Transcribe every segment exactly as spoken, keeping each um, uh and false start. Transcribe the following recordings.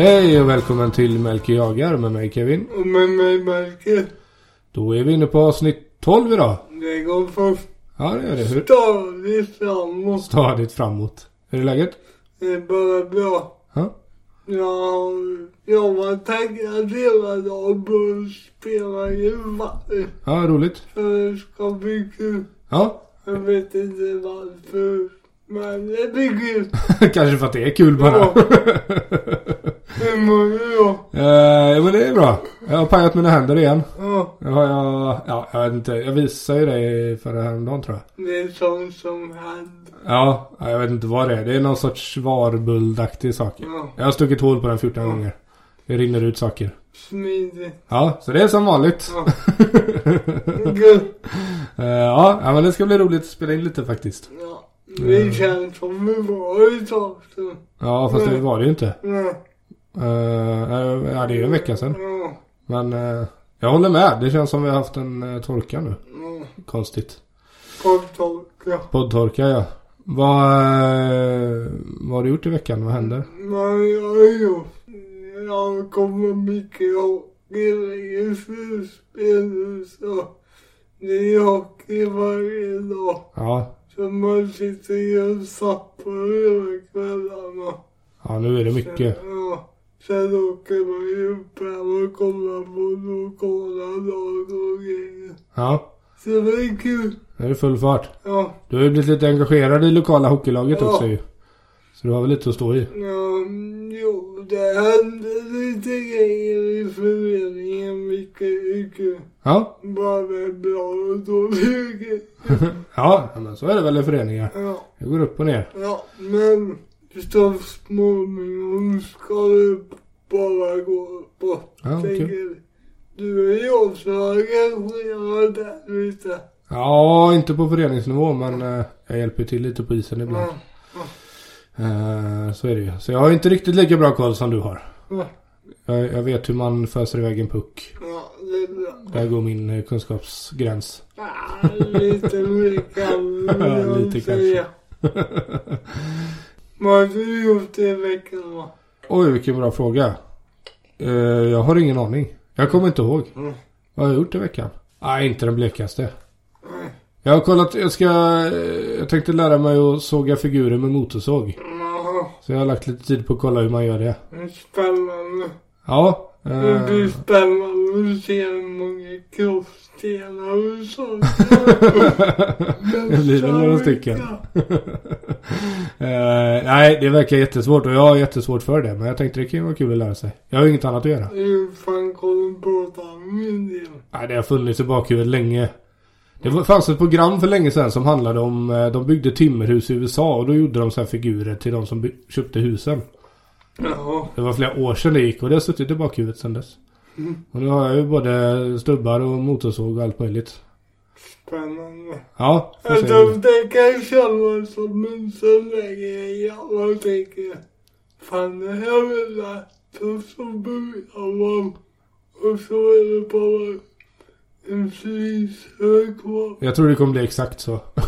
Hej och välkommen till Melker Jagar med mig Kevin. Och med mig Melker. Då är vi inne på avsnitt tolv idag. Det går först. Ja, det är det. Hur? Stadigt framåt. Stadigt framåt. Är det läget? Det är bara bra. Ja. Ja, jag var taggad hela dagen på att spela djupa. Ja, roligt. För det ska bli kul. Ja. Jag vet inte varför, men det blir kul. Kanske för att det är kul bara. Ja. Hur mår du då? Ja, men det är bra. Jag har pajat mina händer igen. Ja. Jag, jag, ja, jag vet inte. Jag visade ju dig förra häromdagen, tror jag. Det är sånt som händer. Ja, jag vet inte vad det är. Det är någon sorts svarbuldaktig saker. Ja. Jag har stuckit hål på den fjorton ja. gånger. Det rinner ut saker. Smidigt. Ja, så det är som vanligt. Ja. ja, men det ska bli roligt att spela in lite faktiskt. Ja. Det känns som vi var ett tag sedan. Ja, fast det var det ju inte. Nej. Uh, ja, det är ju en vecka sedan. Mm. Men uh, jag håller med. Det känns som vi har haft en uh, torka nu. Mm. Konstigt. Poddtorka. Poddtorka, ja. Vad, uh, vad har du gjort i veckan? Vad hände? Mm, jag har gjort. Jag kommer mycket hockey i slutspel. Så det är hockey varje dag. Ja. Så man sitter ju och sappar över kvällarna. Ja, nu är det mycket. Ja. Sen åker man ju upp här och kollar på lokala lag och grejer. Ja. Så det är kul. Det är full fart. Ja. Du har ju blivit lite engagerad i lokala hockeylaget ja. också ju. Så du har väl lite att stå i. Ja, jo, det händer lite grejer i föreningen, vilket är kul. Ja. Bara bra och dåligt. ja, men så är det väl i föreningar. Ja. Det går upp och ner. Ja, men... Så småningom ska du bara gå på. Ja, okej. Okay. Du är ju också engagerad där lite. Ja, inte på föreningsnivå, men äh, jag hjälper till lite på isen ibland. Ja, ja. Äh, så är det ju. Så jag har inte riktigt lika bra koll som du har. Ja. Jag, jag vet hur man föser iväg en puck. Ja, det är bra. Där går min äh, kunskapsgräns. Ja, lite mer kan ja, lite kanske. Vad har du gjort i veckan då? Oj, vilken bra fråga. Uh, jag har ingen aning. Jag kommer inte ihåg. Mm. Vad har jag gjort i veckan? Nej, inte den blekaste. Mm. Jag har kollat, jag ska... Jag tänkte lära mig att såga figurer med motorsåg. Mm. Så jag har lagt lite tid på att kolla hur man gör det. Det är spännande. Ja. Uh, det blir spännande att se hur många kroppsdelar och sånt. Det blir några stycken. Uh, nej, det verkar jättesvårt. Och jag har jättesvårt för det. Men jag tänkte det kan ju vara kul att lära sig. Jag har ju inget annat att göra. Hur fan kommer du prata om det? Nej, det har funnits i bakhuvudet länge. Det fanns ett program för länge sedan som handlade om... De byggde timmerhus i U S A. Och då gjorde de så här figurer till de som by- köpte husen. Jaha. Det var flera år sedan det gick. Och det har suttit i bakhuvudet sedan dess. Mm. Och nu har jag ju både stubbar och motorsåg och allt möjligt. Spännande. Ja, får se. Jag tänker själva som en sån där grej. Jag tänker, fan det här är lätt. Och så börjar man. Och så är det bara en flishög kvar. Jag tror det kommer bli exakt så. Ja.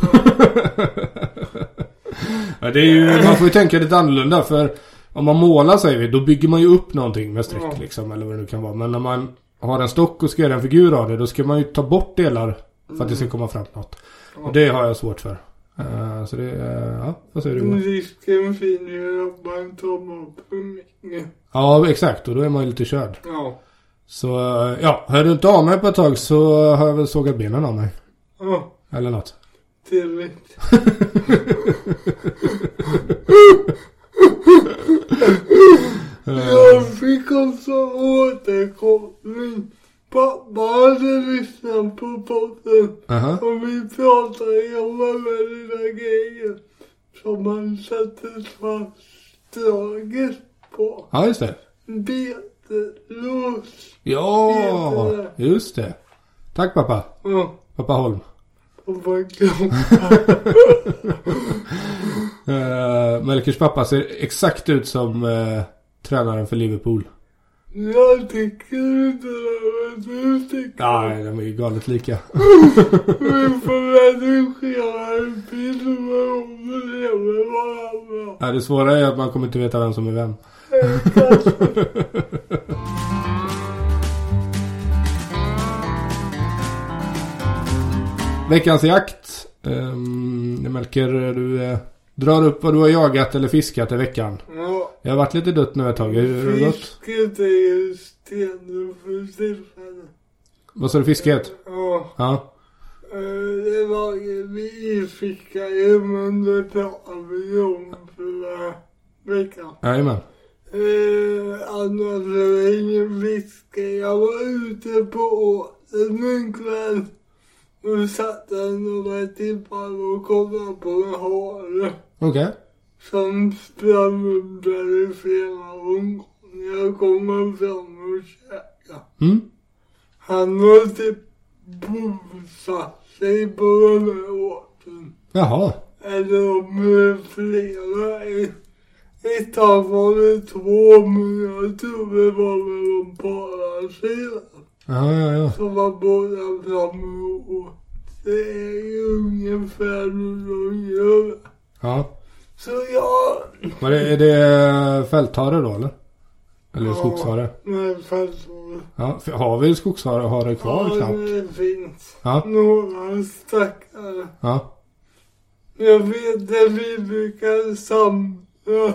ja, det är ju, man får ju tänka lite annorlunda. För om man målar, säger vi, då bygger man ju upp någonting med streck. Ja. Liksom, eller vad det nu kan vara. Men när man har en stock och ska göra en figur av det, då ska man ju ta bort delar. För att det ska komma fram något. Ja. Och det har jag svårt för. Uh, så det, uh, ja, vad säger du? Risken finns ju att man tar upp för mycket. Ja, exakt. Och då är man ju lite körd. Ja. Så, uh, ja. Hör du inte av mig på ett tag så har jag väl sågat benen av mig. Ja. Eller något. Tillräckligt. jag fick också återkoppling. Pappa hade lyssnat på podden uh-huh. och vi pratade om alla grejer som man satte fast draget på. Ja, just det. Betelås. Ja, Betelås. Just det. Tack pappa. Ja. Pappa Holm. Pappa Klompa. uh, Melkers pappa ser exakt ut som uh, tränaren för Liverpool. Jag tycker inte att du tycker. Nej, de är ju galet lika. Vi får redigera en film och det är bara bra. Det svåra är att man kommer inte veta vem som är vem. Veckans jakt. Um, Melker, du eh, drar upp vad du har jagat eller fiskat i veckan. Ja. Jag har varit lite dött nu ett tag. Hur är det? Fisket är ju sten för tillfället. Vad sa du, fisket? Ja. Ja. Det var ju vi fiskade hem under dagen för veckan. Jajamän. Annars var det ingen fiske. Jag var ute på en kväll. Och satt där några tippar och kollade på en hare. Okej. Okay. Som sprang upp där i flera omgångar. Jag kom fram och käkade. Mm. Han har typ bosatt sig på den här åten. Jaha. Eller om det är flera. Ett tag var det två, men jag tror det var med de bara sidan. Ja, ja, ja. Som var båda framme och det är ju ungefär hur de gör. Ja. Så jag... Var det, är det fälthare då, eller? Eller ja, skogshare? Nej, fälthare. Ja, har vi skogshare har kvar ja, knappt? Ja, det finns. Ja. Några stackare. Ja. Jag vet att vi brukar samla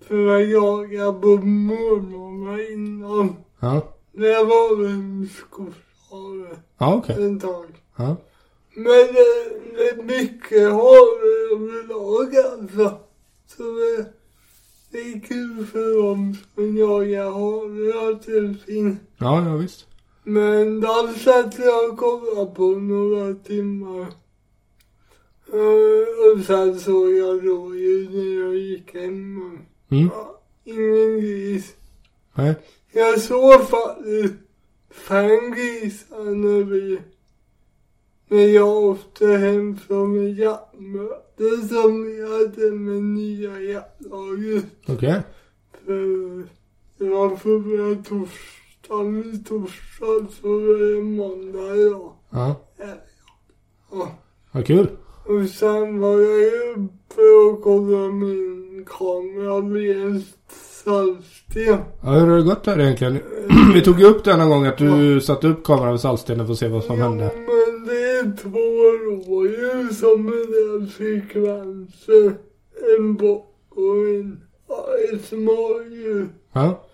för att jaga på morgonen innan. Ja. Det var en skogshare ah, okay. en tag. Ah. Men det, det är mycket hare överlag alltså. Så det, det är kul för dem som jagar hare till sin. Ja, ja visst. Men då satt jag och kollade på några timmar. Och sen såg jag rådjur när jag gick hem. Mm. Ja, ingen gris. Nej. Jag såg faktiskt fangrisar när vi, när jag åkte hem från en jaktmöte som vi hade med nya jaktlaget. Okej. Okay. För det var förra torsdagen, torsdagen förra måndag idag. Ja. Ja. Vad kul. Och sen var jag uppe och kollade min kamera vid en saltsten. Ja, hur har det gått där egentligen? Vi tog ju upp det en gång att du ja. satte upp kameran vid saltstenen för att se vad som ja, hände. Men det är två rådjur som är där frekvenser. En bock och en ett smådjur. Ja.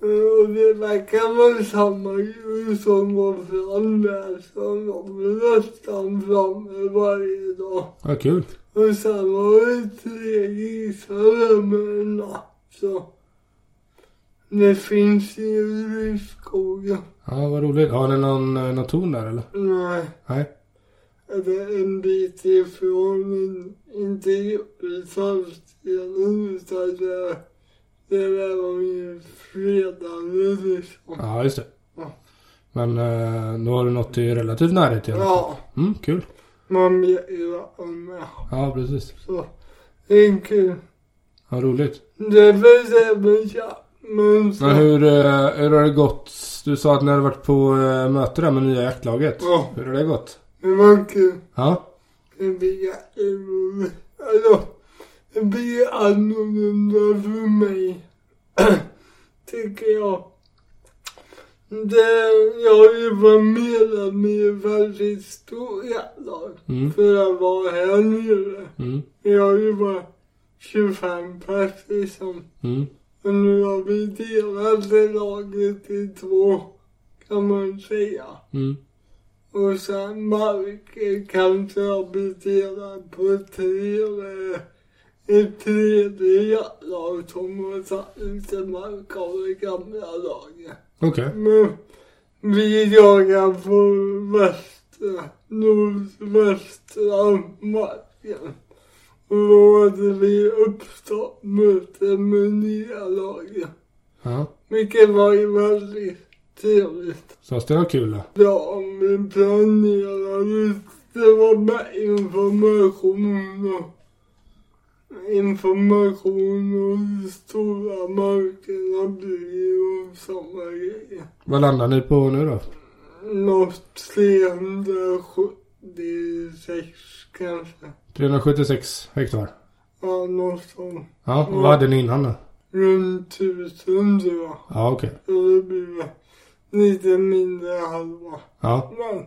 Och det verkar vara samma djur som går fram där som de röstar fram varje dag. Ja, kul. Och sen var det tre grisar med en natt så. Det finns djur i skogen. Ja, vad roligt. Har ni någon, någon ton där eller? Nej. Nej. Det är en bit ifrån men inte i saltstenen utan det är... Det där var ju fredag liksom. Ja, just det. Ja. Men eh, då har du något i relativt närhet i alla fall. Ja. Mm, kul. Man vet ju vad man är. Ja, precis. Så, det är kul. Ja, roligt. Det finns även jaktmönster. Men hur, eh, hur har det gått? Du sa att ni hade varit på eh, möte där med nya jaktlaget. Ja. Hur har det gått? Det var kul. Ja. Det blir jätteroligt. Alltså... Det blir annorlunda för mig, tycker jag. Det, jag har ju varit med mig väldigt stor jävlar mm. för att vara här nere. Mm. Jag har ju varit tjugofem pers liksom. Mm. Och nu har vi delat det laget i två, kan man säga. Mm. Och sen Marke kanske har blivit delad på tre eller... Ett tredje jaktlag som har satt ut en mark av det gamla laget. Okej. Okay. Men vi jagar på västra, nordvästra marken. Och då hade vi uppstartmöte med nya laget. Ja. Vilket var ju väldigt trevligt. Så det var kul då? Ja, vi planerade. Det var med information och... Information och stora markerna blir och samma grejer. Vad landar ni på nu då? Något trehundrasjuttiosex kanske. trehundrasjuttiosex hektar? Ja, något sånt. Ja, och vad hade ni innan då? runt tusen då. Ja, okej. Okay. Och det blir lite mindre halva. Ja. Men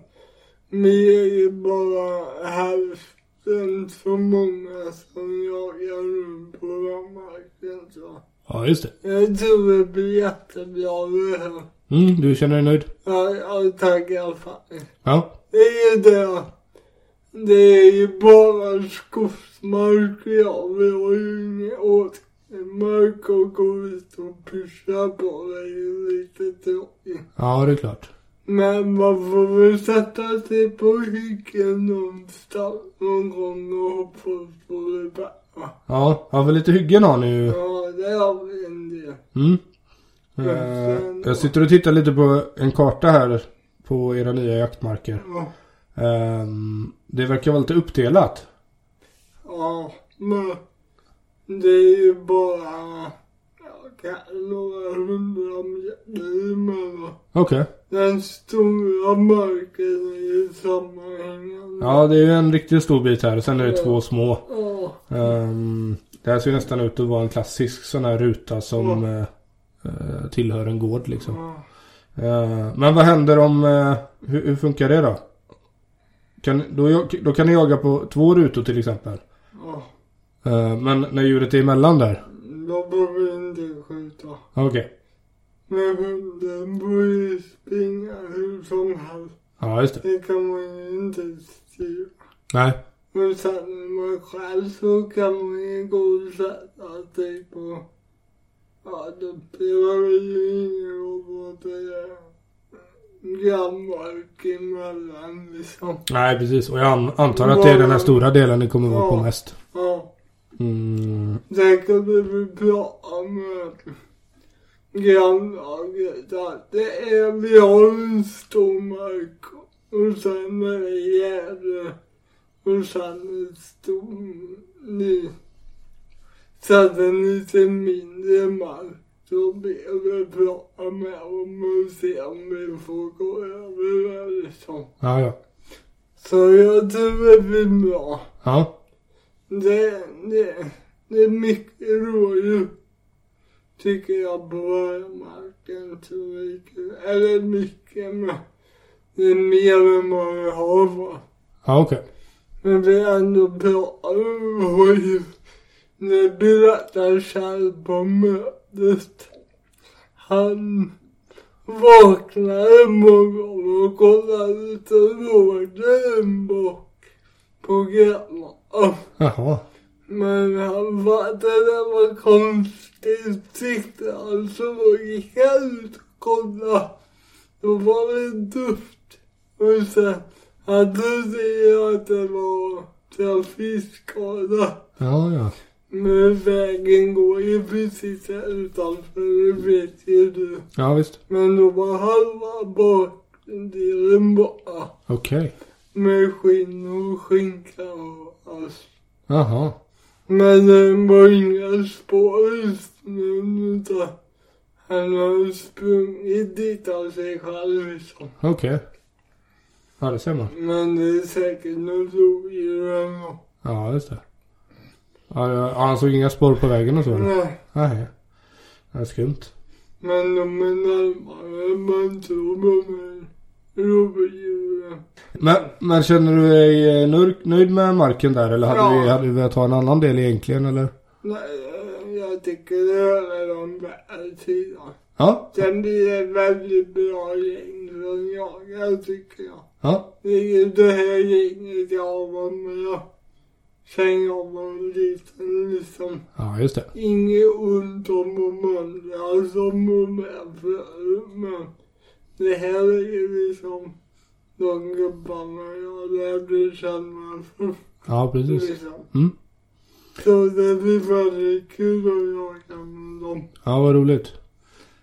vi är ju bara hälften så många som jagar runt på den marken. Så. Ja, just det. Jag tror det blir jättebra det här. Mm, du känner dig nöjd? Ja, jag tackar fan. Ja. Det är ju det. Det är ju bara skogsmark jag vill ha inget åt. Mark och gå ut och pyssla på det är lite tråkigt. Ja, det är klart. Men man får väl sätta sig på hyggen någonstans någon gång och hoppas på det bättre. Ja, har vi lite hyggen har ni ju. Ja, det har vi en del. Mm. Sen, jag sitter och tittar lite på en karta här på era nya jaktmarker. Ja. Um, det verkar vara lite uppdelat. Ja, men det är ju bara några hundra meter emellan. Okej. Den stora marken är ju sammanhängande. Ja, det är ju en riktigt stor bit här. Sen är det ja. två små. Ja. Um, det här ser nästan ut att vara en klassisk sån här ruta som ja. uh, tillhör en gård liksom. Ja. Uh, men vad händer om... Uh, hur, hur funkar det då? Kan, då, då kan ni jaga på två rutor till exempel. Ja. Uh, men när djuret är emellan där? Då får vi inte skjuta. Okej. Okay. Men hunden får ju springa hur som helst. Ja, just det. Det kan man ju inte styra. Nej. Men sen man själv så kan man ju gå och sätta sig på. Ja, då spelar det ju ingen robot eller... Gammark emellan liksom. Nej, precis. Och jag an- antar att det är den här stora delen det kommer vara ja, på mest. Ja. Mm. Sen kommer vi prata med grannlaget att det är, vi har en stor mark och sen är det jävla och sen en stor ny. Sen lite mindre mark. Så blir det bra med om se om vi får gå över liksom. Ja, ja. Så jag tror det blir bra. Ja. Det, det, det är mycket rådjur. Tycker jag på marken tror vi kan. Eller mycket men det är mer än vad vi har va. Ja, okej. Okay. Men vi är ändå bra rådjur. Det berättar själv på mig. Just, han vaknade en morgon och kollade ut och rådde en bak på grannarna. Jaha. Men han fattade vad konstigt tyckte han så gick han ut och kollade. Då var det en duft. Och sen, han trodde att det var trafikskada. Ja, ja. Men vägen går ju precis här utanför, det vet ju du. Ja, visst. Men då var halva bakdelen bara. Okej. Okay. Med skinn och skinka och allt. Jaha. Men det var inga spår i snön utan han har sprungit dit av sig själv liksom. Okej. Okay. Ja, det ser man. Men det är säkert något rovdjur ändå. Ja, just det. Ja, han såg inga spår på vägen och så. Nej. Nej. Det är skumt. Men de är närmare man tror med rovdjuren. Men, men känner du dig nöjd med marken där? Eller hade, ja. vi, hade du velat ha en annan del egentligen? Eller? Nej, jag tycker det är de bättre sidan. Ja. Sen blir det väldigt bra gäng från jag, tycker jag. Ja. Det är det här gänget jag var med. Sen jag var liten liksom. Ja, just det. Inget ont om de andra som var med förut. Men det här är ju liksom de gubbarna jag lärde känna för. Ja, precis. Liksom. Mm. Så det blir väldigt kul att jaga med dem. Ja, vad roligt.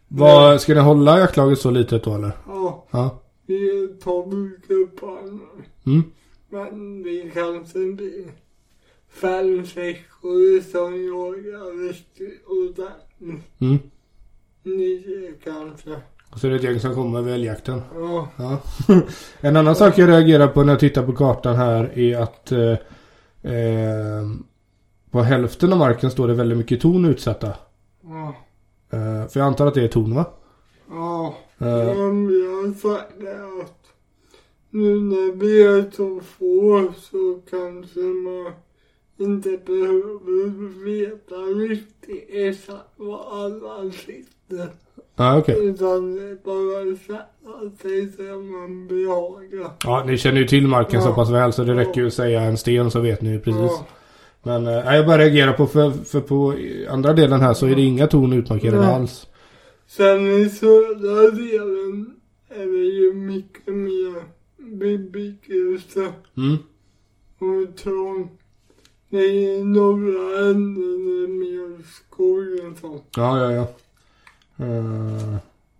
Var, ja. Ska ni hålla jaktlaget så litet då eller? Ja. Ja. Vi tar mycket på andra. Mm. Men vi kanske blir... Fem veckor som jagar riktigt ordentligt. Mm. Nio kanske. Och så är det ett gäng som kommer vid älgjakten. Ja. Ja. En annan sak jag reagerar på när jag tittar på kartan här är att eh, på hälften av marken står det väldigt mycket torn utsatta. Ja. Uh, för jag antar att det är ton, va? Ja. Uh, ja, men jag har sagt det att nu när vi är så få så kanske man inte behöver veta riktigt exakt vad alla sitter. Ah, okay. Utan bara sätta sig som man behagar. Ja, ni känner ju till marken ja. Så pass väl så det räcker ju att säga en sten så vet ni ju precis. Ja. Men äh, jag bara reagerar på för, för på andra delen här så är det inga ton utmarkerade ja. Alls. Sen i södra delen är det ju mycket mer bebyggelse mm. och trång. Nej, några änden är mer skogen så. Ja, ja, ja. Uh,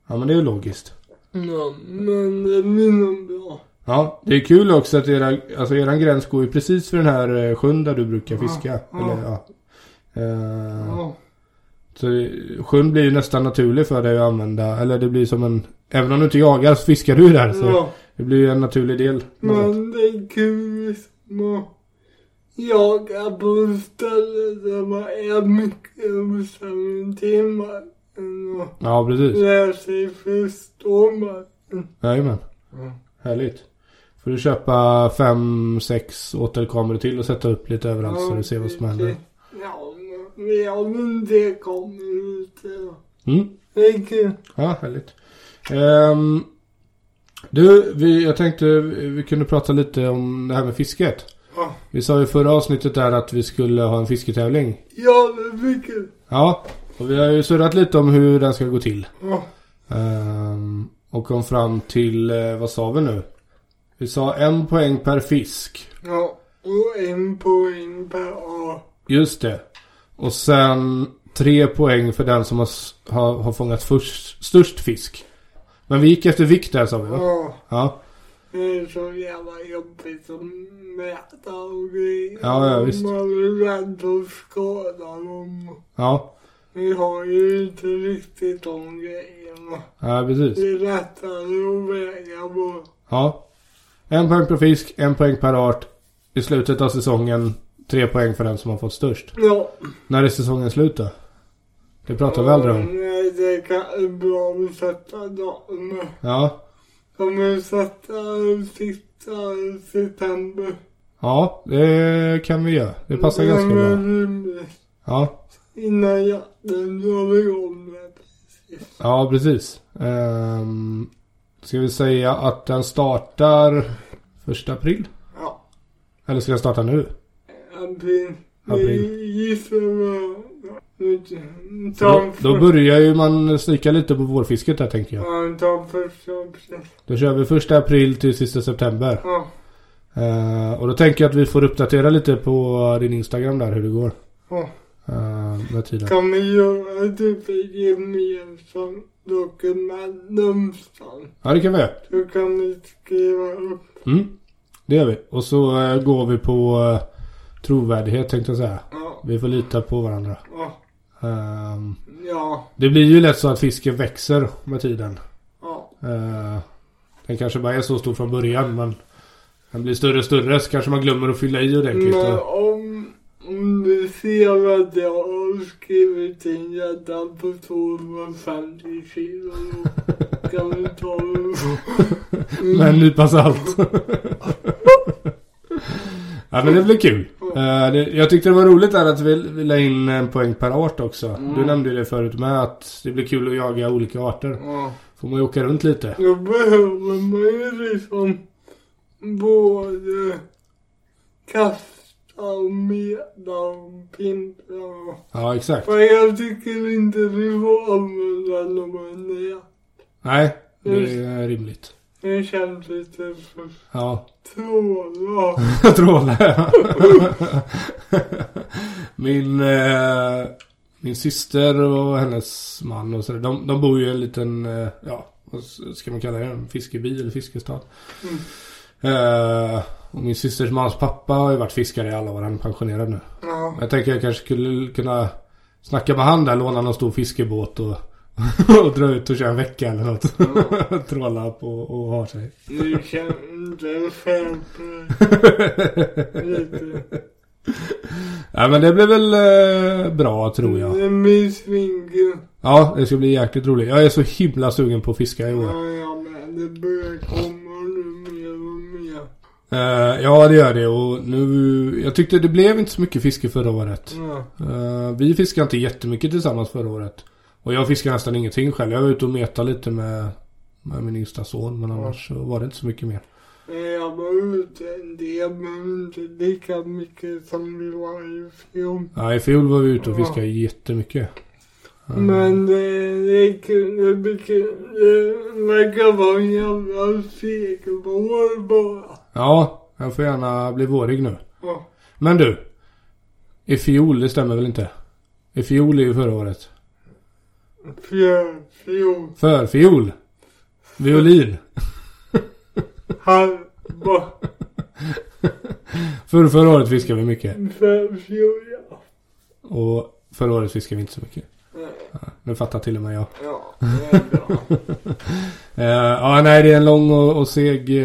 ja, men det är ju logiskt. Ja, men det minns bra. Ja, det är kul också att era, alltså eran gräns går ju precis för den här sjön där du brukar fiska. Ja, eller, ja. Ja. Uh, ja. Så sjön blir ju nästan naturlig för dig att använda. Eller det blir som en... Även om du inte jagar så fiskar du där. Så ja. Det blir ju en naturlig del. Men det är kul som att jaga på en ställe där man är mycket osamma timmar. Ja, precis. Lär sig förstå marken. Jajamän. Mm. Härligt. Får du köpa fem, sex återkameror till och sätta upp lite överallt ja, så du ser vad som händer. Ja, men, ja, men det kommer ut. Mm. Det är kul. Ja, härligt. Um, du, vi, jag tänkte vi kunde prata lite om det här med fisket. Ja. Vi sa ju förra avsnittet där att vi skulle ha en fisketävling. Ja, mycket. Ja. Och vi har ju surrat lite om hur den ska gå till. Ja. Um, och kom fram till, uh, vad sa vi nu? Vi sa en poäng per fisk. Ja, och en poäng per A. Just det. Och sen tre poäng för den som har, har, har fångat först, störst fisk. Men vi gick efter vikt där, sa vi, va? Ja. Ja. Det är så jävla jobbigt att mäta och grejer. Ja, ja, visst. Man är rädd att skada dem. Ja. Vi har ju inte riktigt de grejerna. Ja, precis. Det är lättare att väga på. Ja. En poäng per fisk, en poäng per art. I slutet av säsongen, tre poäng för den som har fått störst. Ja. När är säsongen slut då? Det pratar ja, vi aldrig om. Nej, det är bra att sätta dagen. Ja. Kommer sätta sista september. Ja, det kan vi göra. Det passar det ganska bra. Rimligt. Ja. Innan jag drar igång med precis. Ja, precis. Um, ska vi säga att den startar första april? Ja. Eller ska den starta nu? April. April. Då, då börjar ju man snika lite på vårfisket där, tänker jag. Ja, ta första april. Då kör vi första april till sista september. Ja. Uh, och då tänker jag att vi får uppdatera lite på din Instagram där hur det går. Ja. Uh, kan vi göra typ ett gemensamt dokument någonstans? Ja, det kan vi göra. Då kan vi skriva upp. Mm, det gör vi. Och så uh, går vi på uh, trovärdighet, tänkte jag säga. Ja. Vi får lita på varandra. Ja. Uh, ja. Det blir ju lätt så att fisken växer med tiden. Ja. Uh, den kanske bara är så stor från början, men den blir större och större så kanske man glömmer att fylla i ordentligt. Men om... Om du ser att jag har skrivit in hjärtan på tvåhundrafemtio kilo kan du ta mm. Men nu passar allt. Ja, men det blir kul. Uh, det, jag tyckte det var roligt där att vi, vi la in en poäng per art också. Mm. Du nämnde ju det förut med att det blir kul att jaga olika arter. Mm. Får man ju åka runt lite. Då behöver man ju liksom både kaffe och med och pimplar. Ja, exakt. För jag tycker inte vi får använda dem nya. Nej, det är rimligt. Det känns lite för... Ja. Tråla. Tråla, ja. Min, eh, min syster och hennes man och så, de, de bor ju i en liten, eh, ja, vad ska man kalla det? En fiskeby eller fiskestad. Mm. Eh, och min systers mans pappa har ju varit fiskare i alla år, han är pensionerad nu. Ja. Jag tänker jag kanske skulle kunna snacka med han där, låna någon stor fiskebåt och, och dra ut och köra en vecka eller något. Ja. Tråla på och ha sig. Nu känner jag fem. Ja, men det blir väl eh, bra, tror jag. Det är mysvinkel. Ja, det ska bli jäkligt roligt. Jag är så himla sugen på att fiska i år. Ja, ja, men det börjar komma nu mer och mer. Eh, ja, det gör det. Och nu, jag tyckte det blev inte så mycket fiske förra året. Ja. Eh, vi fiskade inte jättemycket tillsammans förra året. Och jag fiskade nästan ingenting själv. Jag var ute och metade lite med, med min yngsta son. Men annars ja. var det inte så mycket mer. Jag var ute en del, men inte lika mycket som vi var i fjol. Ja, i fjol var vi ute och fiskade ja. jättemycket. Ja. Men det, det kunde bli kul. Det verkar vara en jävla segervår bara. Ja, jag får gärna bli vårig nu. Ja. Men du, i fjol, det stämmer väl inte? I fjol är ju förra året. För fjol. För fjol. Violin. Halva. För förra året fiskade vi mycket. För fjol, ja. Och förra året fiskade vi inte så mycket. Ja, nu fattar till och med jag. Ja, det är bra. uh, ja, nej, det är en lång och, och seg... Uh,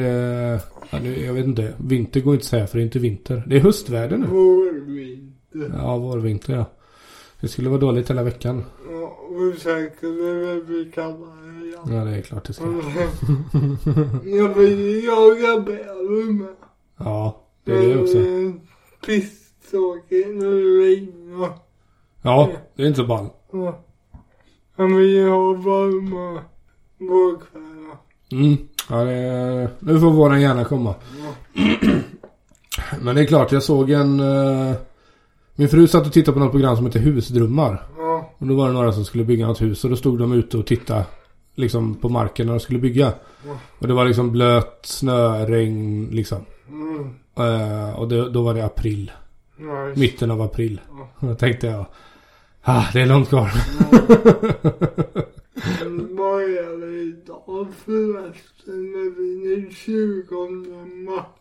ja, nu, jag vet inte. Vinter går inte så här, för det är inte vinter. Det är höstväder nu. Vårvinter. Ja, vårvinter, ja. Det skulle vara dåligt hela veckan. Ja, ursäkta, det är vi kammaren. Ja. Ja, det är klart det ska. Jag vill jaga bär med. Ja, det är det också. Pisståken och regn. Ja, det är inte så ball. Ja. Men vi har varma vårkvällar. Mm, ja, det är... nu får våran gärna komma. Ja. Men det är klart, jag såg en... Uh... Min fru satt och tittade på något program som heter Husdrömmar. Ja. Och då var det några som skulle bygga något hus. Och då stod de ute och tittade liksom, på marken när de skulle bygga. Ja. Och det var liksom blöt, snö, regn liksom. Mm. Uh, och det, då var det april. Nice. Mitten av april. Ja. Då tänkte jag, ah, det är långt kvar.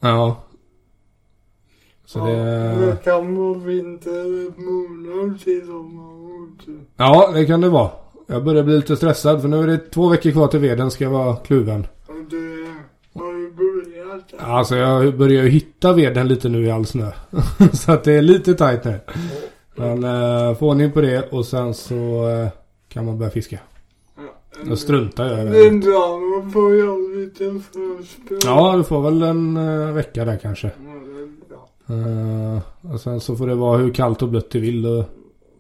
Ja. Så det... Ja, det kan vara vinter ett månad till sommar. Ja, det kan det vara. Jag börjar bli lite stressad, för nu är det två veckor kvar till veden ska jag vara kluven. Och du har ju börjat. Alltså jag börjar ju hitta veden lite nu i all snö. Så att det är lite tajt nu. Men äh, få ordning på det och sen så äh, kan man börja fiska. Då struntar jag. Det är bra, man får jag lite förspråk. Ja, du får väl en äh, vecka där kanske. Uh, och sen så får det vara hur kallt och blött du vill och,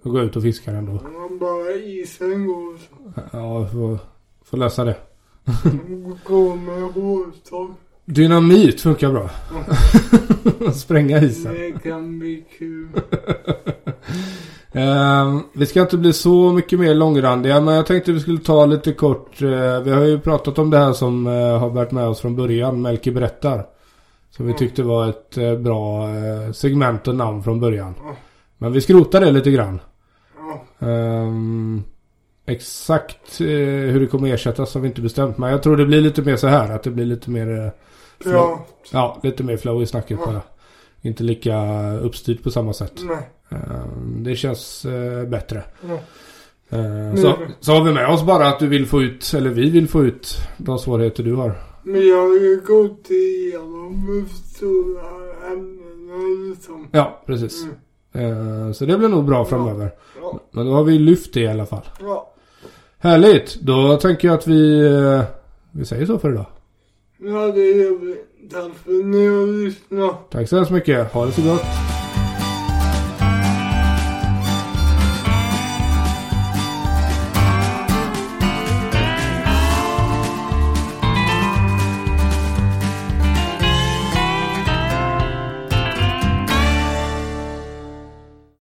och gå ut och fiska ändå. Man bara isen går. Uh, ja, får, får läsa det. Gå med hårdtag. Dynamit funkar bra. Mm. Spränga isen. Det kan bli kul. uh, vi ska inte bli så mycket mer långrandiga, men jag tänkte vi skulle ta lite kort. Uh, vi har ju pratat om det här som uh, har varit med oss från början. Melker berättar. Som vi tyckte var ett bra segment och namn från början. Men vi skrotar det lite grann. Um, exakt hur det kommer ersättas har vi inte bestämt. Men jag tror det blir lite mer så här. Att det blir lite mer flow. Ja. Ja, lite mer flow i snacket bara. Inte lika uppstyrt på samma sätt. Um, det känns uh, bättre. Uh, så, så har vi med oss bara att du vill få ut, eller vi vill få ut de svårigheter du har. Men jag har ju gått igenom stora ämnen liksom. Ja, precis. Mm. Uh, så det blir nog bra framöver. Ja. Men då har vi lyft det i alla fall. Ja. Härligt. Då tänker jag att vi, uh, vi säger så för idag. Ja, det gör vi. Tack för att ni har lyssnat. Tack så mycket. Ha det så gott.